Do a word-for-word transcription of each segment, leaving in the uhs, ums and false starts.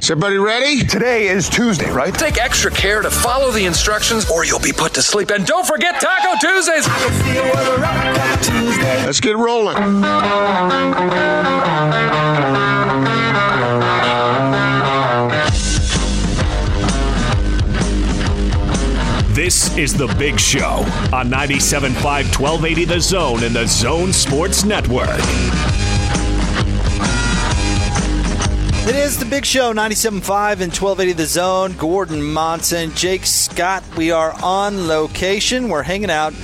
Is everybody ready? Today is Tuesday, right? Take extra care to follow the instructions or you'll be put to sleep. And don't forget Taco Tuesdays. I can feel where we're at Tuesday. Let's get rolling. This is The Big Show on ninety-seven point five, twelve eighty The Zone and the Zone Sports Network. It is The Big Show, ninety-seven point five and twelve eighty The Zone. Gordon Monson, Jake Scott. We are on location. We're hanging out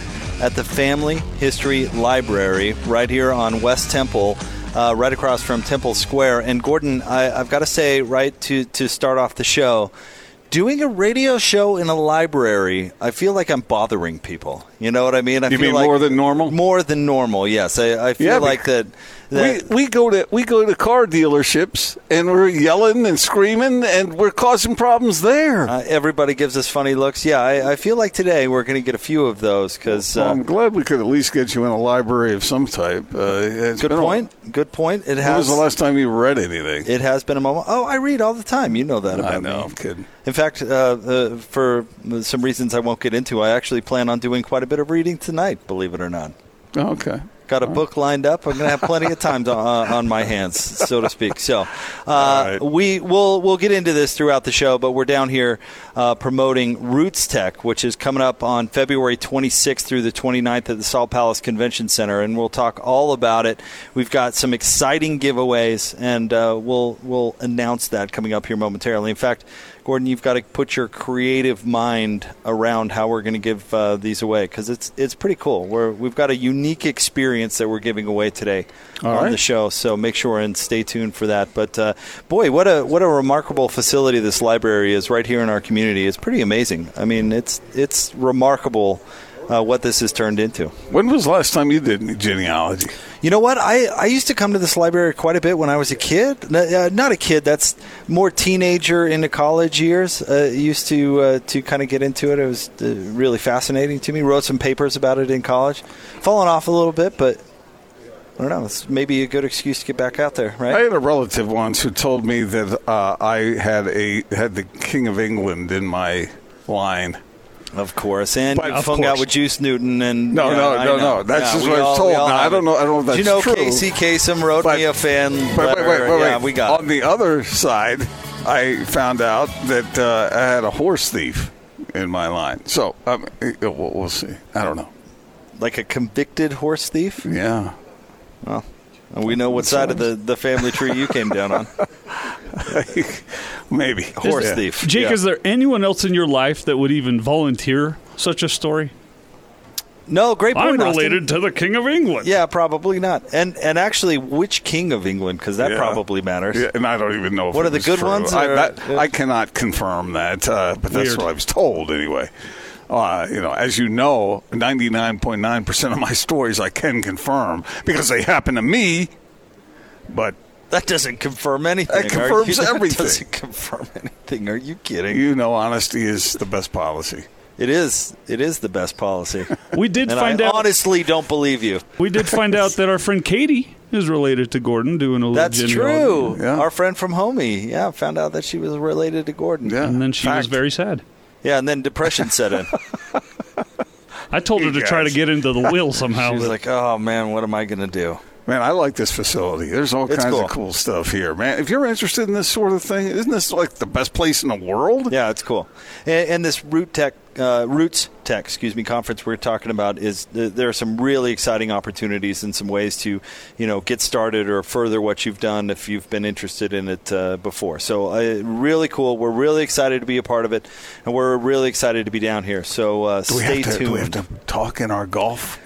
at the Family History Library right here on West Temple, uh, right across from Temple Square. And, Gordon, I, I've got to say right to, to start off the show, doing a radio show in a library, I feel like I'm bothering people. You know what I mean? I you feel mean like more than normal? More than normal, yes. I, I feel yeah, like that... that we, we go to we go to car dealerships, and we're yelling and screaming, and we're causing problems there. Uh, everybody gives us funny looks. Yeah, I, I feel like today we're going to get a few of those. Cause, well, uh, I'm glad we could at least get you in a library of some type. Uh, good point. A, good point. It has, when was the last time you read anything? It has been a moment. Oh, I read all the time. You know that about me. I know. Me. I'm kidding. In fact, uh, uh, for some reasons I won't get into, I actually plan on doing quite a bit of reading tonight, believe it or not. Oh, okay. Got a book lined up. I'm going to have plenty of time to, uh, on my hands, so to speak. So uh, right. we, we'll, we'll get into this throughout the show, but we're down here uh, promoting RootsTech, which is coming up on February twenty-sixth through the twenty-ninth at the Salt Palace Convention Center, and we'll talk all about it. We've got some exciting giveaways, and uh, we'll, we'll announce that coming up here momentarily. In fact, Gordon, you've got to put your creative mind around how we're going to give uh, these away, because it's it's pretty cool. We're, we've got a unique experience that we're giving away today All on right. the show, so make sure and stay tuned for that. But, uh, boy, what a what a remarkable facility this library is right here in our community. It's pretty amazing. I mean, it's it's remarkable uh, what this has turned into. When was the last time you did genealogy? You know what? I, I used to come to this library quite a bit when I was a kid. Uh, not a kid. That's more teenager into college years. Uh, used to uh, to kind of get into it. It was uh, really fascinating to me. Wrote some papers about it in college. Fallen off a little bit, but I don't know. It's maybe a good excuse to get back out there, right? I had a relative once who told me that uh, I had a had the King of England in my line. Of course, and you hung out with Juice Newton and no, you know, no, no, know. no. That's yeah, just what I was told. Now, I don't know. I don't know if that's you know, true. Casey Kasem wrote but, me a fan letter. Wait, wait, wait, wait, yeah, wait. We got on it. The other side. I found out that uh, I had a horse thief in my line. So um, we'll see. I don't know. Like a convicted horse thief? Yeah. Well, we know what side of the, the family tree you came down on. Maybe. Horse yeah. thief. Jake, yeah. is there anyone else in your life that would even volunteer such a story? No, great point, I'm related Austin. To the King of England. Yeah, probably not. And and actually, which King of England? Because that yeah. probably matters. Yeah, and I don't even know if What are the good true. Ones? I, that, yeah. I cannot confirm that, uh, but that's Weird. What I was told anyway. Uh, you know, as you know, ninety-nine point nine percent of my stories I can confirm because they happen to me, but... That doesn't confirm anything. That confirms that everything. That doesn't confirm anything. Are you kidding? You know, honesty is the best policy. It is. It is the best policy. We did and find I out. Honestly, don't believe you. We did find out that our friend Katie is related to Gordon. Doing a little. That's true. Yeah. Our friend from Homie. Yeah, found out that she was related to Gordon. Yeah. And then she Fact. was very sad. Yeah, and then depression set in. I told her you to guys. try to get into the will somehow. She was like, "Oh man, what am I going to do?" Man, I like this facility. There's all it's kinds cool. of cool stuff here, man. If you're interested in this sort of thing, isn't this like the best place in the world? Yeah, it's cool. And, and this RootsTech uh, RootsTech, excuse me, conference we're talking about is th- there are some really exciting opportunities and some ways to, you know, get started or further what you've done if you've been interested in it uh, before. So uh, really cool. We're really excited to be a part of it, and we're really excited to be down here. So uh, do we stay have to, tuned. Do we have to talk in our golf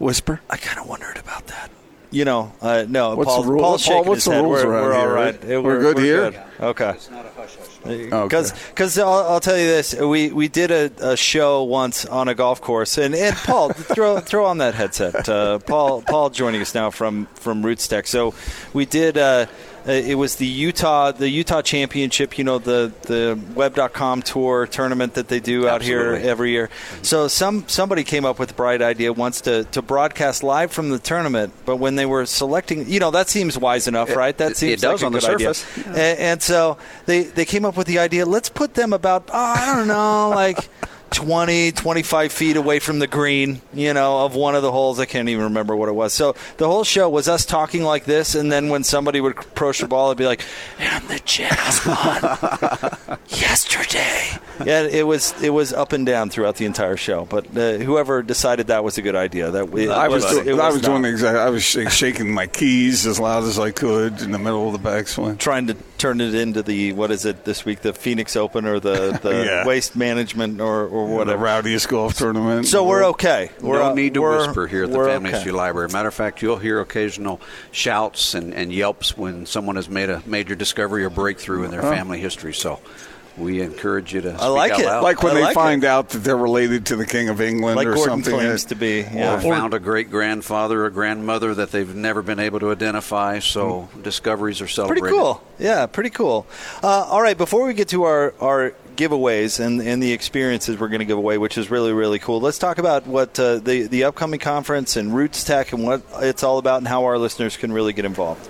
whisper? I kind of wondered about that. You know, uh, no, what's Paul, the rule? Paul's shaking Paul, what's his head. The rules we're we're here, all right. Right? We're, we're good we're here? Good. Okay. It's not a hush-hush. Because because I'll, I'll tell you this. We we did a, a show once on a golf course. And, and Paul, throw throw on that headset. Uh, Paul Paul joining us now from, from RootsTech. So we did uh, – it was the Utah the Utah Championship, you know, the, the web dot com tour tournament that they do out Absolutely. Here every year. So some somebody came up with a bright idea once to, to broadcast live from the tournament, but when they were selecting, you know, that seems wise enough, right? That seems it does like a on the surface. Yeah. And, and so they, they came up with the idea, let's put them about, oh, I don't know, like – twenty, twenty-five feet away from the green, you know, of one of the holes. I can't even remember what it was. So the whole show was us talking like this, and then when somebody would approach the ball, it'd be like, and the Jazz won yesterday. Yeah, it was it was up and down throughout the entire show. But uh, whoever decided that was a good idea. That it, I was, it, it was I was not. doing the exact. I was shaking my keys as loud as I could in the middle of the backswing, trying to turn it into the what is it this week? The Phoenix Open or the, the yeah. Waste Management or. or Or whatever. The rowdiest golf tournament. So we're okay. We don't need to whisper here at the Family History Library. Matter of fact, you'll hear occasional shouts and, and yelps when someone has made a major discovery or breakthrough in their oh. family history. So we encourage you to speak I like out it. Loud. Like when I they like find it. Out that they're related to the King of England like or Gordon something. Like Gordon claims to be. Yeah. Or found a great-grandfather or grandmother that they've never been able to identify. So mm. discoveries are celebrated. Pretty cool. Yeah, pretty cool. Uh, all right, before we get to our, our – giveaways and, and the experiences we're going to give away, which is really, really cool. Let's talk about what uh, the, the upcoming conference and RootsTech and what it's all about and how our listeners can really get involved.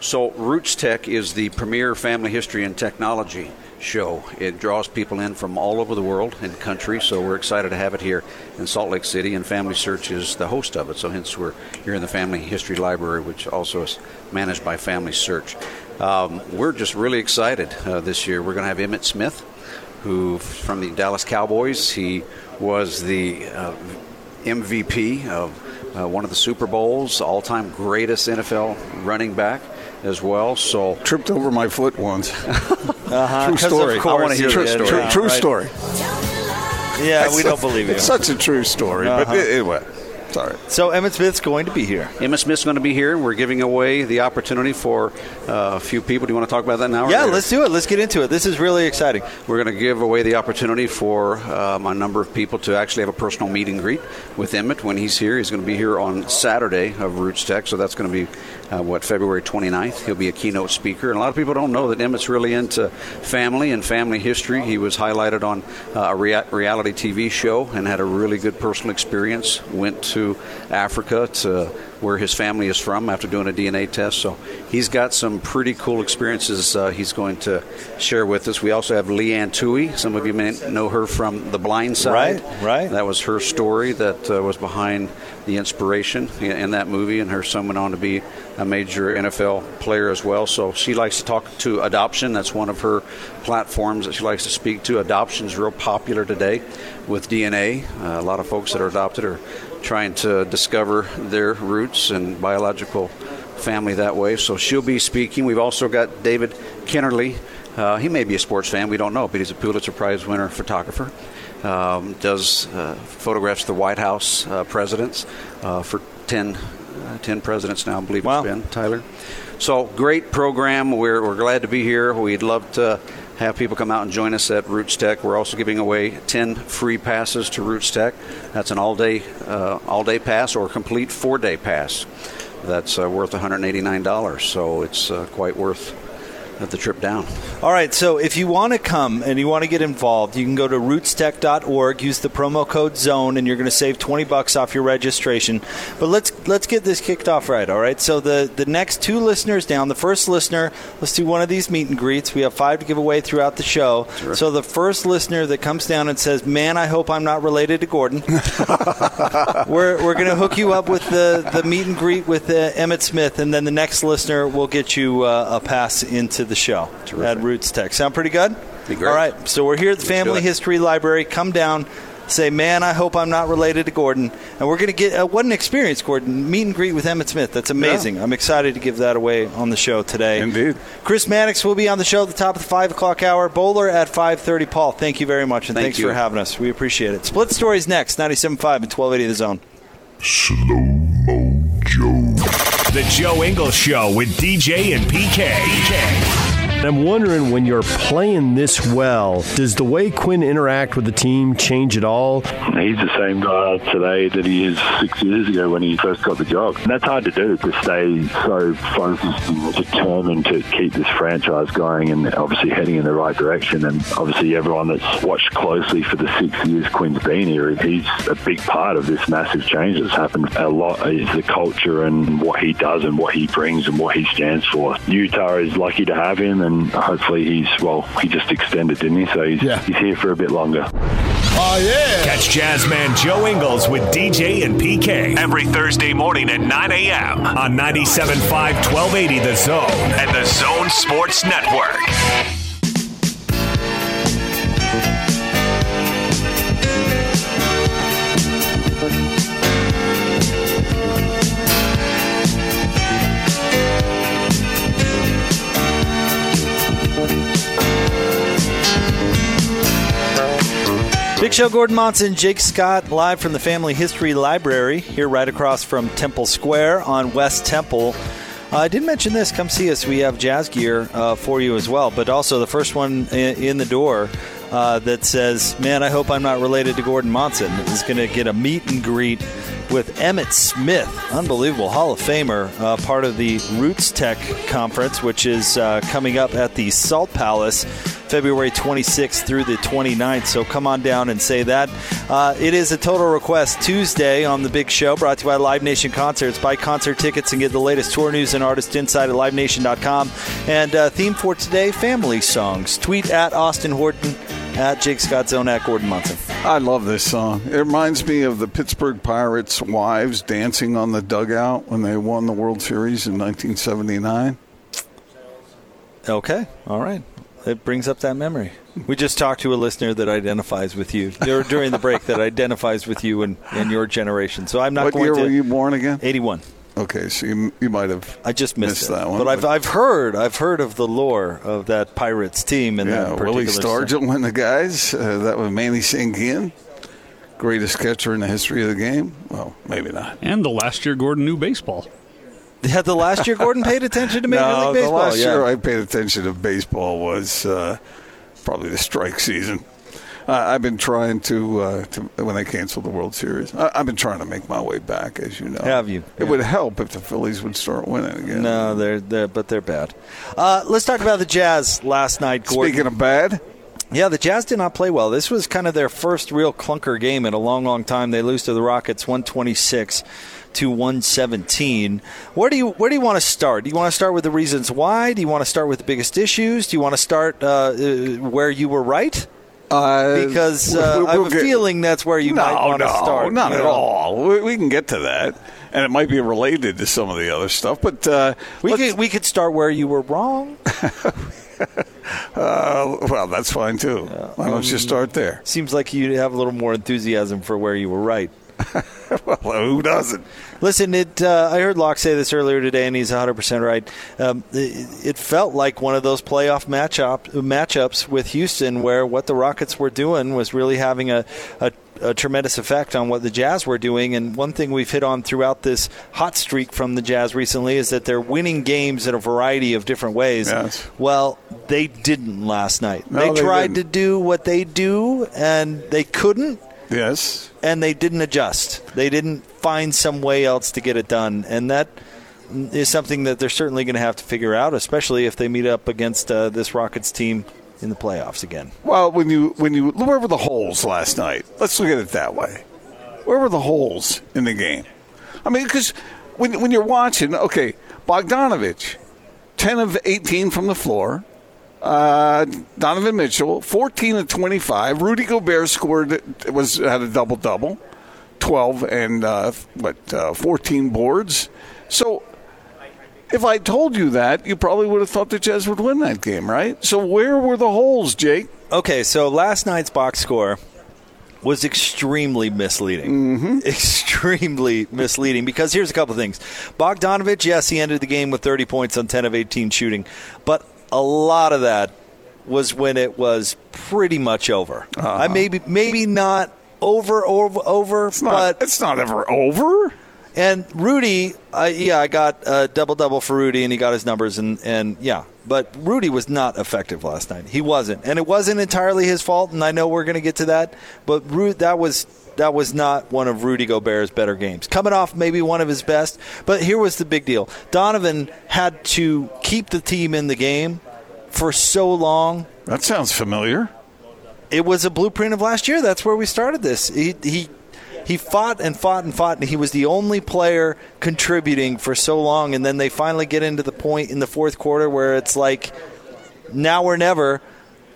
So RootsTech is the premier family history and technology show. It draws people in from all over the world and country, so we're excited to have it here in Salt Lake City, and Family Search is the host of it, so hence we're here in the Family History Library, which also is managed by Family Search. Um, we're just really excited uh, this year. We're going to have Emmitt Smith, who from the Dallas Cowboys, he was the uh, M V P of uh, one of the Super Bowls, all-time greatest N F L running back as well. So tripped over my foot once. uh-huh. True story. I want to hear true, the story. True, yeah, true right. story. Yeah, That's we don't a, believe you. It's such a true story, uh-huh. but anyway. Sorry. So Emmitt Smith's going to be here. Emmitt Smith's going to be here. We're giving away the opportunity for uh, a few people. Do you want to talk about that now? Yeah, let's do it. Let's get into it. This is really exciting. We're going to give away the opportunity for um, a number of people to actually have a personal meet and greet with Emmitt when he's here. He's going to be here on Saturday of RootsTech, so that's going to be, uh, what, February twenty-ninth. He'll be a keynote speaker. And a lot of people don't know that Emmitt's really into family and family history. He was highlighted on uh, a rea- reality T V show and had a really good personal experience, went to Africa to where his family is from after doing a D N A test. So he's got some pretty cool experiences uh, he's going to share with us. We also have Leigh Anne Tuohy. Some of you may know her from The Blind Side. Right, right. That was her story that uh, was behind the inspiration in, in that movie, and her son went on to be a major N F L player as well. So she likes to talk to adoption. That's one of her platforms that she likes to speak to. Adoption is real popular today with D N A. Uh, a lot of folks that are adopted are trying to discover their roots and biological family that way. So she'll be speaking. We've also got David Kennerly. Uh, he may be a sports fan. We don't know, but he's a Pulitzer Prize winner photographer. Um, does uh, photographs the White House uh, presidents uh, for ten, ten presidents now, I believe wow. it's been, Tyler. So great program. We're, we're glad to be here. We'd love to have people come out and join us at RootsTech. We're also giving away ten free passes to RootsTech. That's an all-day uh, all-day pass or a complete four-day pass. That's uh, worth one hundred eighty-nine dollars, so it's uh, quite worth at the trip down. All right, so if you want to come and you want to get involved, you can go to rootstech dot org, use the promo code ZONE, and you're going to save twenty bucks off your registration. But let's let's get this kicked off right, all right? So the, the next two listeners down, the first listener, let's do one of these meet and greets. We have five to give away throughout the show. Sure. So the first listener that comes down and says, man, I hope I'm not related to Gordon, we're we're going to hook you up with the, the meet and greet with uh, Emmitt Smith, and then the next listener will get you uh, a pass into the the show. Terrific. At RootsTech. Sound pretty good? Be great. All right, so we're here at the Family History Library. Come down. Say, man, I hope I'm not related to Gordon. And we're going to get uh, what an experience, Gordon. Meet and greet with Emmitt Smith. That's amazing. Yeah. I'm excited to give that away on the show today. Indeed. Chris Maddox will be on the show at the top of the five o'clock hour. Bowler at five thirty. Paul, thank you very much, and thank thanks you. for having us. We appreciate it. Split Stories next, ninety-seven point five and twelve eighty The Zone. Slow-mo Joe. The Joe Ingles Show with D J and P K. I'm wondering, when you're playing this well, does the way Quinn interact with the team change at all? He's the same guy today that he is six years ago when he first got the job. And that's hard to do, to stay so focused and determined to keep this franchise going and obviously heading in the right direction. And obviously everyone that's watched closely for the six years Quinn's been here, he's a big part of this massive change that's happened. A lot is the culture and what he does and what he brings and what he stands for. Utah is lucky to have him, and And hopefully he's, well, he just extended, didn't he? So he's, yeah. he's here for a bit longer. Oh, yeah. Catch Jazzman Joe Ingles with D J and P K every Thursday morning at nine a.m. on ninety-seven point five, twelve eighty The Zone and The Zone Sports Network. Big Show, Gordon Monson, Jake Scott, live from the Family History Library, here right across from Temple Square on West Temple. Uh, I did mention this. Come see us. We have jazz gear uh, for you as well, but also the first one in, in the door uh, that says, man, I hope I'm not related to Gordon Monson, is going to get a meet and greet with Emmitt Smith, unbelievable Hall of Famer, uh, part of the RootsTech conference, which is uh, coming up at the Salt Palace February twenty-sixth through the twenty-ninth. So come on down and say that. Uh, it is a Total Request Tuesday on The Big Show, brought to you by Live Nation Concerts. Buy concert tickets and get the latest tour news and artist insight at live nation dot com. And uh, theme for today, family songs. Tweet at Austin Horton, at Jake Scott Zone, at Gordon Monson. I love this song. It reminds me of the Pittsburgh Pirates' wives dancing on the dugout when they won the World Series in nineteen seventy-nine. Okay. All right. It brings up that memory. We just talked to a listener that identifies with you during the break, that identifies with you and, and your generation. So I'm not what going to. What year were you born again? eighty-one. Okay, so you, you might have. I just missed, missed it. that one. But, but I've I've heard I've heard of the lore of that Pirates team and yeah, that particular. Willie Stargell and the guys uh, that would mainly sink in. Greatest catcher in the history of the game. Well, maybe not. And the last year Gordon knew baseball. Yeah, the last year Gordon paid attention to Major no, League Baseball. The last yeah. year I paid attention to baseball was uh, probably the strike season. Uh, I've been trying to, uh, to, when they canceled the World Series, I, I've been trying to make my way back, as you know. Have you? Yeah. It would help if the Phillies would start winning again. No, they're, they're but they're bad. Uh, let's talk about the Jazz last night, Gordon. Speaking of bad. Yeah, the Jazz did not play well. This was kind of their first real clunker game in a long, long time. They lose to the Rockets one twenty-six to one seventeen. Where do you where do you want to start? Do you want to start with the reasons why? Do you want to start with the biggest issues? Do you want to start uh, where you were right? Uh, because uh, we'll, we'll I have a get, feeling that's where you no, might want no, to start. Not you know? at all. We, we can get to that, and it might be related to some of the other stuff. But uh, we could, we could start where you were wrong. uh, well, that's fine too. Yeah. Why don't um, you start there? Seems like you have a little more enthusiasm for where you were right. Well, who doesn't? Listen, it. Uh, I heard Locke say this earlier today, and he's one hundred percent right. Um, it, it felt like one of those playoff matchup, matchups with Houston where what the Rockets were doing was really having a, a, a tremendous effect on what the Jazz were doing. And one thing we've hit on throughout this hot streak from the Jazz recently is that they're winning games in a variety of different ways. Yes. Well, they didn't last night. No, they, they tried didn't. to do what they do, and they couldn't. Yes. And they didn't adjust. They didn't find some way else to get it done. And that is something that they're certainly going to have to figure out, especially if they meet up against uh, this Rockets team in the playoffs again. Well, when you when you where were the holes last night? Let's look at it that way. Where were the holes in the game? I mean, because when, when you're watching, okay, Bogdanović, ten of eighteen from the floor. Uh, Donovan Mitchell, fourteen of twenty-five. Rudy Gobert scored, was had a double-double, twelve and uh, what uh, fourteen boards. So If I told you that, you probably would have thought the Jazz would win that game, right? So where were the holes, Jake? Okay, so last night's box score was extremely misleading. Mm-hmm. Extremely misleading, because here's a couple of things. Bogdanović, yes, he ended the game with thirty points on ten of eighteen shooting, but a lot of that was when it was pretty much over. Uh-huh. I maybe maybe not over over over, it's but not, it's not ever over. And Rudy, uh, yeah, I got a double-double for Rudy, and he got his numbers, and, and yeah. But Rudy was not effective last night. He wasn't. And it wasn't entirely his fault, and I know we're going to get to that. But Ru- that was that was not one of Rudy Gobert's better games. Coming off maybe one of his best, but here was the big deal. Donovan had to keep the team in the game for so long. That sounds familiar. It was a blueprint of last year. That's where we started this. He he. He fought and fought and fought, and he was the only player contributing for so long. And then they finally get into the point in the fourth quarter where it's like, now or never.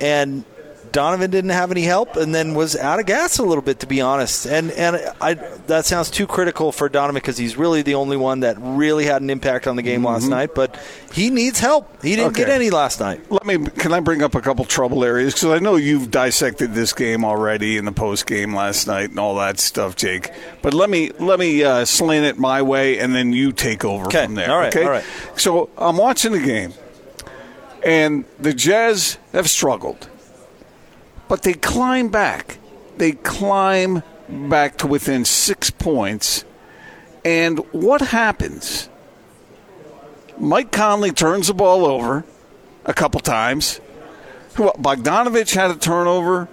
And Donovan didn't have any help, and then was out of gas a little bit, to be honest. And and I that sounds too critical for Donovan, because he's really the only one that really had an impact on the game mm-hmm. last night. But he needs help. He didn't okay. get any last night. Let me can I bring up a couple trouble areas, because I know you've dissected this game already in the post game last night and all that stuff, Jake. But let me let me uh, slant it my way, and then you take over okay. from there. All right. Okay. All right. So I'm watching the game, and the Jazz have struggled. But they climb back. They climb back to within six points. And what happens? Mike Conley turns the ball over a couple times. Bogdanović had a turnover.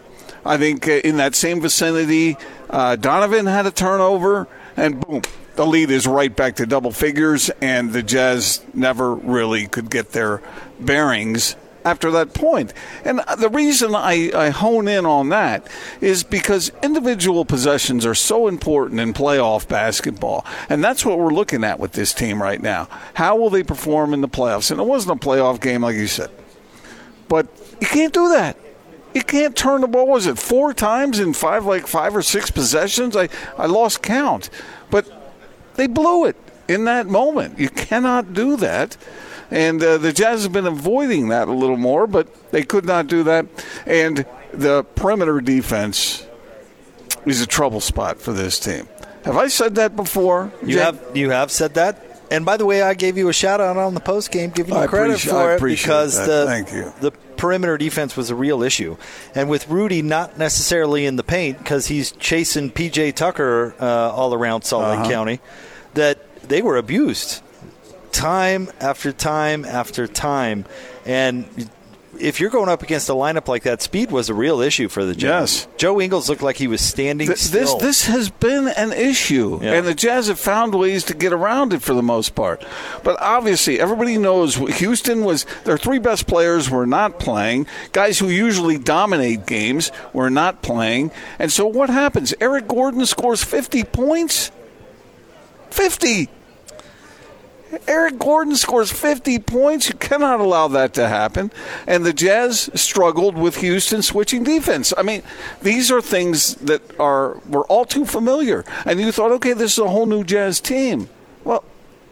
I think in that same vicinity, uh, Donovan had a turnover. And boom, the lead is right back to double figures. And the Jazz never really could get their bearings after that point. And the reason I, I hone in on that is because individual possessions are so important in playoff basketball. And that's what we're looking at with this team right now. How will they perform in the playoffs? And it wasn't a playoff game, like you said. But you can't do that. You can't turn the ball, was it, four times in five, like five or six possessions? I, I lost count. But they blew it in that moment. You cannot do that. And uh, the Jazz have been avoiding that a little more, but they could not do that. And the perimeter defense is a trouble spot for this team. Have I said that before? You Jay? have you have said that. And by the way, I gave you a shout-out on the post game, giving you credit for it, because the, Thank you. the perimeter defense was a real issue. And with Rudy not necessarily in the paint, because he's chasing P J. Tucker uh, all around Salt Lake uh-huh. County, that they were abused. Time after time after time. And if you're going up against a lineup like that, speed was a real issue for the Jazz. Yes. Joe Ingles looked like he was standing Th- still. This, this has been an issue, yeah. and the Jazz have found ways to get around it for the most part. But obviously, everybody knows Houston was – their three best players were not playing. Guys who usually dominate games were not playing. And so what happens? Eric Gordon scores fifty points? fifty! Eric Gordon scores fifty points. You cannot allow that to happen. And the Jazz struggled with Houston switching defense. I mean, these are things that are were all too familiar. And you thought, okay, this is a whole new Jazz team. Well,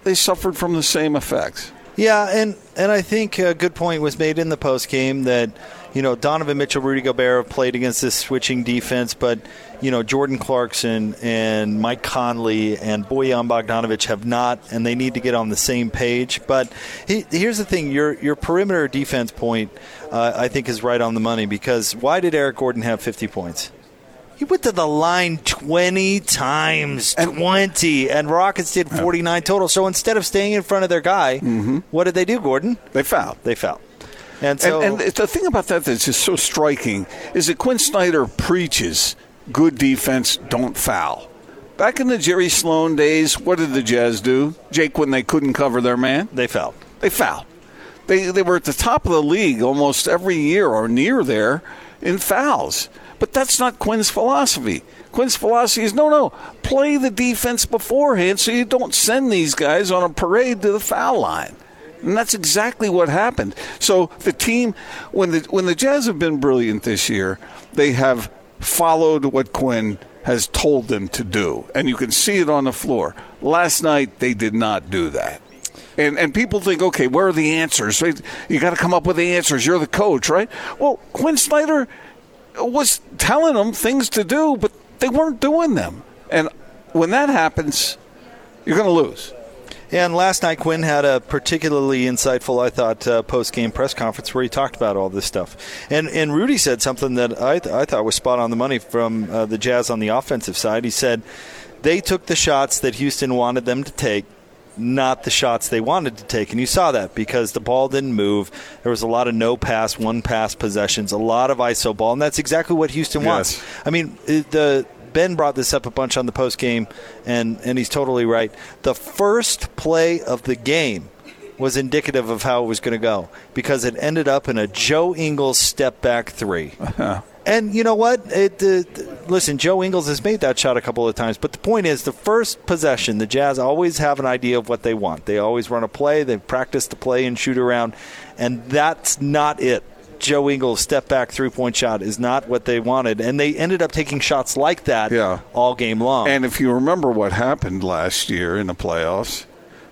they suffered from the same effects. Yeah, and, and I think a good point was made in the postgame that, you know, Donovan Mitchell, Rudy Gobert have played against this switching defense, but, you know, Jordan Clarkson and Mike Conley and Bojan Bogdanović have not, and they need to get on the same page. But he, here's the thing, your your perimeter defense point, uh, I think, is right on the money, because why did Eric Gordon have fifty points? He went to the line twenty times, twenty, and Rockets did forty-nine total. So instead of staying in front of their guy, mm-hmm. what did they do, Gordon? They fouled. They fouled. And, so, and, and the thing about that that's just so striking is that Quinn Snyder preaches good defense, don't foul. Back in the Jerry Sloan days, what did the Jazz do, Jake, when they couldn't cover their man? They fouled. They fouled. They, they were at the top of the league almost every year or near there in fouls. But that's not Quinn's philosophy. Quinn's philosophy is, no, no, play the defense beforehand so you don't send these guys on a parade to the foul line. And that's exactly what happened. So the team, when the when the Jazz have been brilliant this year, they have followed what Quinn has told them to do. And you can see it on the floor. Last night, they did not do that. And and people think, okay, where are the answers? You got to come up with the answers. You're the coach, right? Well, Quinn Snyder was telling them things to do, but they weren't doing them. And when that happens, you're going to lose. Yeah, and last night Quinn had a particularly insightful, I thought, uh, post-game press conference where he talked about all this stuff. And and Rudy said something that I th- I thought was spot on the money from uh, the Jazz on the offensive side. He said they took the shots that Houston wanted them to take, not the shots they wanted to take. And you saw that because the ball didn't move. There was a lot of no-pass, one-pass possessions, a lot of iso ball, and that's exactly what Houston wants. Yes. I mean, the Ben brought this up a bunch on the post game, and, and he's totally right. The first play of the game was indicative of how it was going to go because it ended up in a Joe Ingles step-back three. Uh-huh. And you know what? It, uh, listen, Joe Ingles has made that shot a couple of times, but the point is the first possession, the Jazz always have an idea of what they want. They always run a play. They practice the play and shoot around, and that's not it. Joe Ingles' step-back three-point shot is not what they wanted, and they ended up taking shots like that yeah. all game long. And if you remember what happened last year in the playoffs,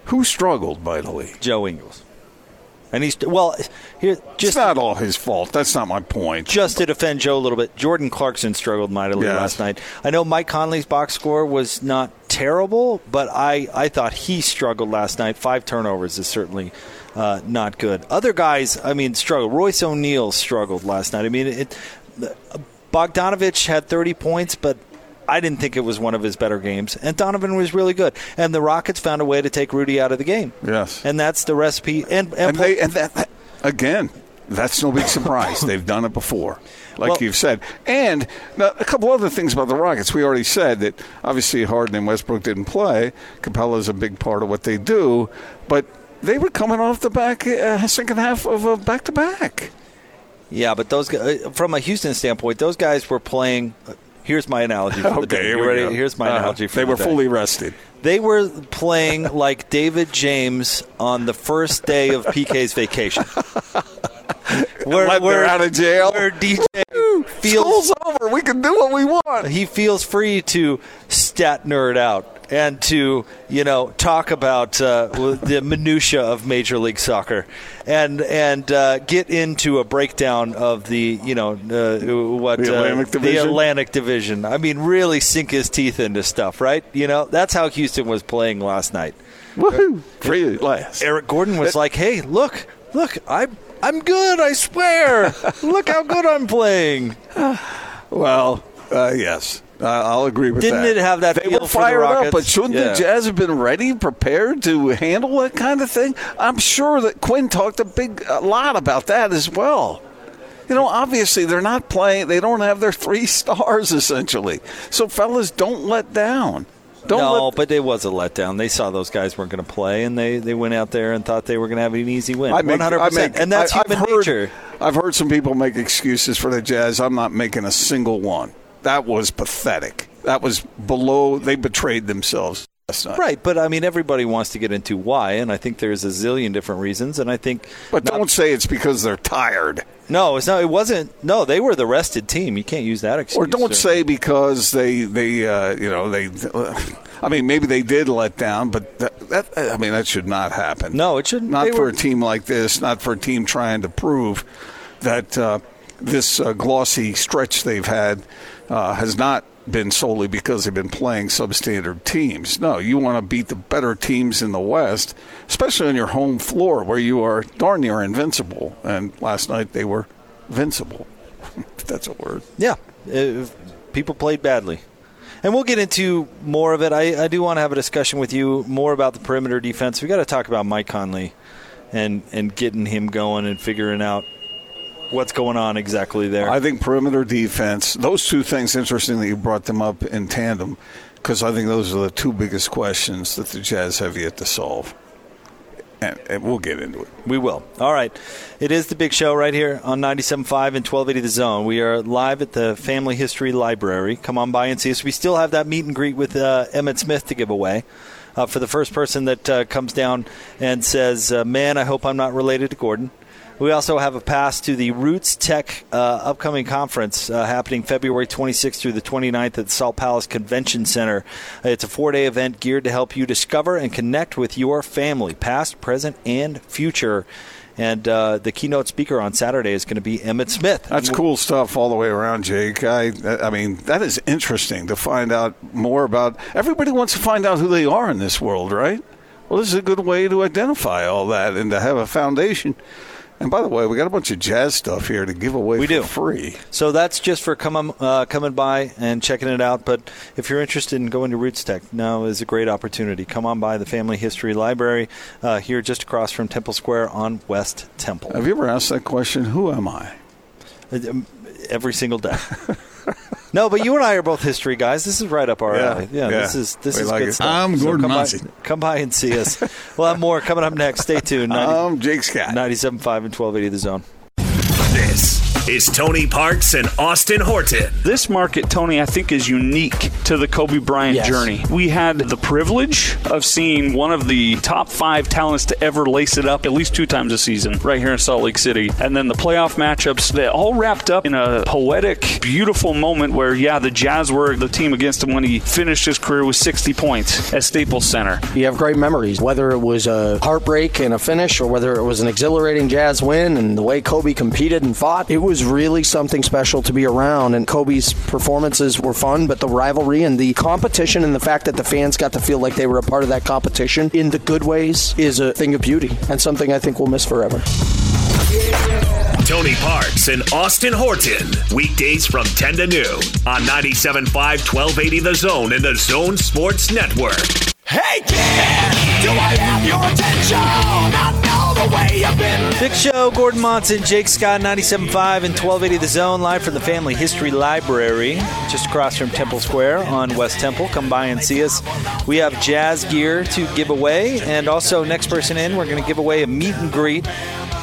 who struggled mightily? Joe Ingles. And he's well. Here, just it's not all his fault. That's not my point. Just to defend Joe a little bit, Jordan Clarkson struggled mightily yes. last night. I know Mike Conley's box score was not terrible, but I, I thought he struggled last night. Five turnovers is certainly uh, not good. Other guys, I mean, struggled. Royce O'Neal struggled last night. I mean, it, Bogdanović had thirty points, but I didn't think it was one of his better games. And Donovan was really good. And the Rockets found a way to take Rudy out of the game. Yes. And that's the recipe. And, and, and, they, and that, that, again, that's no big surprise. They've done it before, like well, you've said. And now, a couple other things about the Rockets. We already said that, obviously, Harden and Westbrook didn't play. Capella's a big part of what they do. But they were coming off the back uh, second half of a back-to-back. Yeah, but those guys, from a Houston standpoint, those guys were playing uh, – here's my analogy for the okay, day. Here ready? Go. Here's my uh, analogy for the day. They were fully rested. They were playing like David James on the first day of P K's vacation. We're, Let we're out of jail. Where D J feels School's over. We can do what we want. He feels free to stat nerd out and to, you know, talk about uh, the minutia of Major League Soccer and and uh, get into a breakdown of the, you know, uh, what the Atlantic, uh, Division? the Atlantic Division. I mean, really sink his teeth into stuff, right? You know, that's how Houston was playing last night. Woohoo! Free at last. Eric Gordon was it, like, hey, look, look, I, I'm good, I swear. Look how good I'm playing. Well, uh, yes. Uh, I'll agree with Didn't that. Didn't it have that they feel were fired for the Rockets? Up, but shouldn't yeah. the Jazz have been ready, prepared to handle that kind of thing? I'm sure that Quinn talked a big a lot about that as well. You know, obviously they're not playing. They don't have their three stars, essentially. So, fellas, don't let down. Don't no, let, but it was a letdown. They saw those guys weren't going to play, and they, they went out there and thought they were going to have an easy win. I make, one hundred percent. I make, and that's I, human I've heard, nature. I've heard some people make excuses for the Jazz. I'm not making a single one. That was pathetic. That was below. They betrayed themselves last night. Right, but I mean, everybody wants to get into why, and I think there's a zillion different reasons, and I think. But not, don't say it's because they're tired. No, it's not. It wasn't. No, they were the rested team. You can't use that excuse. Or don't sir. say because they, they, uh, you know, they. Uh, I mean, maybe they did let down, but that, that I mean, that should not happen. No, it shouldn't. Not they for were, a team like this. Not for a team trying to prove that uh, this uh, glossy stretch they've had. Uh, has not been solely because they've been playing substandard teams. No, you want to beat the better teams in the West, especially on your home floor where you are darn near invincible. And last night they were invincible. That's a word. Yeah. Uh, people played badly. And we'll get into more of it. I, I do want to have a discussion with you more about the perimeter defense. We've got to talk about Mike Conley and, and getting him going and figuring out what's going on exactly there. I think perimeter defense, those two things, interesting that you brought them up in tandem, because I think those are the two biggest questions that the Jazz have yet to solve. And, and we'll get into it. We will. All right. It is The Big Show right here on ninety-seven point five and twelve eighty The Zone. We are live at the Family History Library. Come on by and see us. We still have that meet and greet with uh, Emmitt Smith to give away. Uh, for the first person that uh, comes down and says, uh, man, I hope I'm not related to Gordon. We also have a pass to the RootsTech uh, upcoming conference uh, happening February twenty-sixth through the twenty-ninth at the Salt Palace Convention Center. It's a four-day event geared to help you discover and connect with your family, past, present, and future. And uh, the keynote speaker on Saturday is going to be Emmitt Smith. That's cool stuff all the way around, Jake. I, I mean, that is interesting to find out more about. Everybody wants to find out who they are in this world, right? Well, this is a good way to identify all that and to have a foundation. And by the way, we got a bunch of jazz stuff here to give away we for do. free. So that's just for come, uh, coming by and checking it out. But if you're interested in going to RootsTech, now is a great opportunity. Come on by the Family History Library uh, here just across from Temple Square on West Temple. Have you ever asked that question, who am I? Every single day. No, but you and I are both history guys. This is right up our yeah, alley. Yeah, yeah, this is this we is like good it. stuff. I'm so Gordon Monson. Come, come by and see us. We'll have more coming up next. Stay tuned. ninety I'm Jake Scott. ninety-seven point five and twelve eighty The Zone. This is Tony Parks and Austin Horton. This market, Tony, I think is unique to the Kobe Bryant yes. journey. We had the privilege of seeing one of the top five talents to ever lace it up at least two times a season right here in Salt Lake City. And then the playoff matchups, they all wrapped up in a poetic, beautiful moment where, yeah, the Jazz were the team against him when he finished his career with sixty points at Staples Center. You have great memories, whether it was a heartbreak and a finish or whether it was an exhilarating Jazz win and the way Kobe competed and fought. It was really something special to be around, and Kobe's performances were fun, but the rivalry and the competition and the fact that the fans got to feel like they were a part of that competition in the good ways is a thing of beauty and something I think we'll miss forever. Tony Parks and Austin Horton, weekdays from ten to noon on ninety-seven point five, twelve eighty The Zone and the Zone Sports Network. Hey, kid, do I have your attention? I know. Big Show, Gordon Monson, Jake Scott, ninety-seven point five and twelve eighty The Zone, live from the Family History Library, just across from Temple Square on West Temple. Come by and see us. We have jazz gear to give away, and also next person in, we're going to give away a meet and greet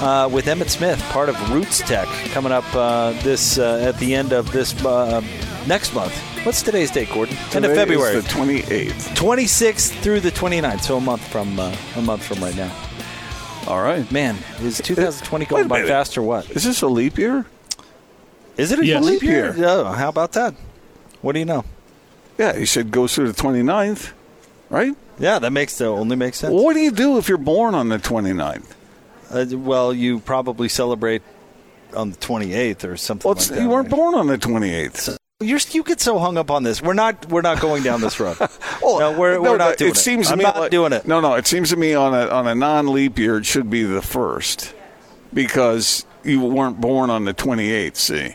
uh, with Emmitt Smith, part of RootsTech, coming up uh, this uh, at the end of this uh, next month. What's today's date, Gordon? Today end of February. It's the twenty-eighth. twenty-sixth through the twenty-ninth, so a month from uh, a month from right now. All right. Man, is two thousand twenty it, going by minute. fast or what? Is this a leap year? Is it a yes. leap year? Oh, how about that? What do you know? Yeah, you said goes through the twenty-ninth, right? Yeah, that makes that only makes sense. What do you do if you're born on the twenty-ninth? Uh, well, you probably celebrate on the twenty-eighth or something well, like that. You weren't right? born on the twenty-eighth. So. You're, you get so hung up on this. We're not. We're not going down this road. well, no, we're, no, we're not doing it. it. Seems to I'm me not like, doing it. No, no. It seems to me on a on a non-leap year, it should be the first, because you weren't born on the twenty-eighth. See,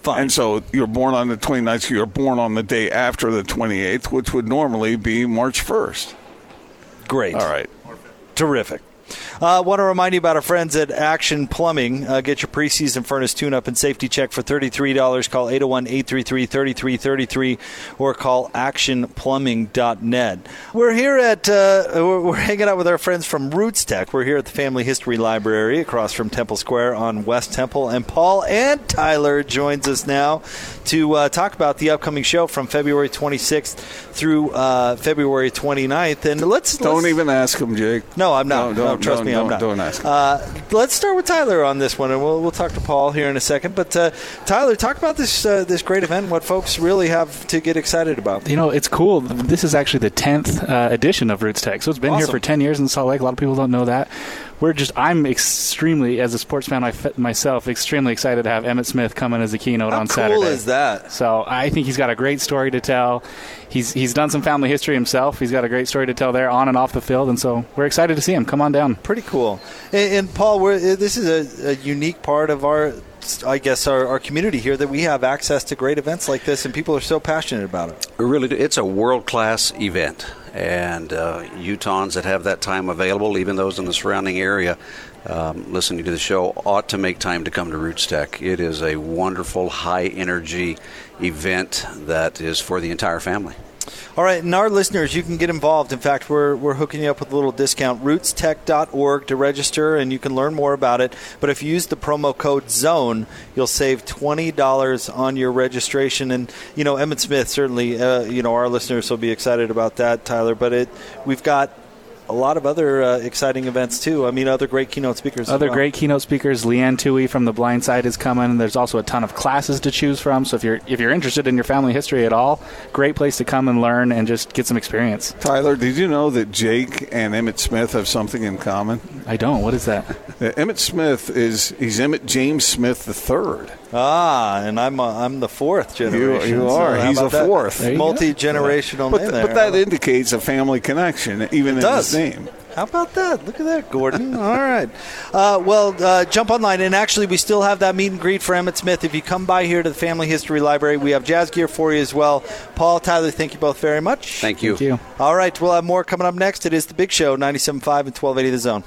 fine. And so you're born on the twenty-ninth. So you're born on the day after the twenty-eighth, which would normally be March first. Great. All right. Terrific. I uh, want to remind you about our friends at Action Plumbing. Uh, get your preseason furnace tune-up and safety check for thirty-three dollars. Call eight oh one, eight three three, three three three three or call action plumbing dot net. We're here at uh, – we're hanging out with our friends from RootsTech. We're here at the Family History Library across from Temple Square on West Temple. And Paul and Tyler joins us now to uh, talk about the upcoming show from February twenty-sixth through uh, February twenty-ninth. And let's – Don't let's, even ask them, Jake. No, I'm not. No, no. No, trust no, me, no, I'm not. Don't ask. Uh, let's start with Tyler on this one, and we'll we'll talk to Paul here in a second. But uh, Tyler, talk about this uh, this great event. What folks really have to get excited about. You know, it's cool. This is actually the tenth uh, edition of RootsTech, so it's been awesome. Here for ten years in Salt Lake. A lot of people don't know that. We're just. I'm extremely, as a sports fan myself, extremely excited to have Emmitt Smith come in as a keynote How on cool Saturday. How cool is that? So I think he's got a great story to tell. He's he's done some family history himself. He's got a great story to tell there on and off the field, and so we're excited to see him. Come on down. Pretty cool. And, and Paul, we're, this is a, a unique part of our, I guess, our, our community here that we have access to great events like this, and people are so passionate about it. We really do. It's a world-class event. And uh, Utahns that have that time available, even those in the surrounding area um, listening to the show, ought to make time to come to RootsTech. It is a wonderful, high-energy event that is for the entire family. All right, and our listeners, you can get involved. In fact, we're we're hooking you up with a little discount, rootstech dot org to register, and you can learn more about it. But if you use the promo code ZONE, you'll save twenty dollars on your registration. And, you know, Emmitt Smith, certainly, uh, you know, our listeners will be excited about that, Tyler. But it we've got a lot of other uh, exciting events, too. I mean, other great keynote speakers. Other well. great keynote speakers. Leigh Anne Tuohy from The Blind Side is coming. There's also a ton of classes to choose from. So if you're if you're interested in your family history at all, great place to come and learn and just get some experience. Tyler, did you know that Jake and Emmitt Smith have something in common? I don't. What is that? Uh, Emmitt Smith is he's Emmitt James Smith the third. Ah, and I'm uh, I'm the fourth generation. You, you are. So he's a fourth. Multi-generational yeah. name but, there. But that indicates a family connection, even it in does. his name. How about that? Look at that, Gordon. All right. Uh, well, uh, jump online. And actually, we still have that meet and greet for Emmitt Smith. If you come by here to the Family History Library, we have jazz gear for you as well. Paul, Tyler, thank you both very much. Thank you. Thank you. All right. We'll have more coming up next. It is The Big Show, ninety-seven point five and twelve eighty The Zone.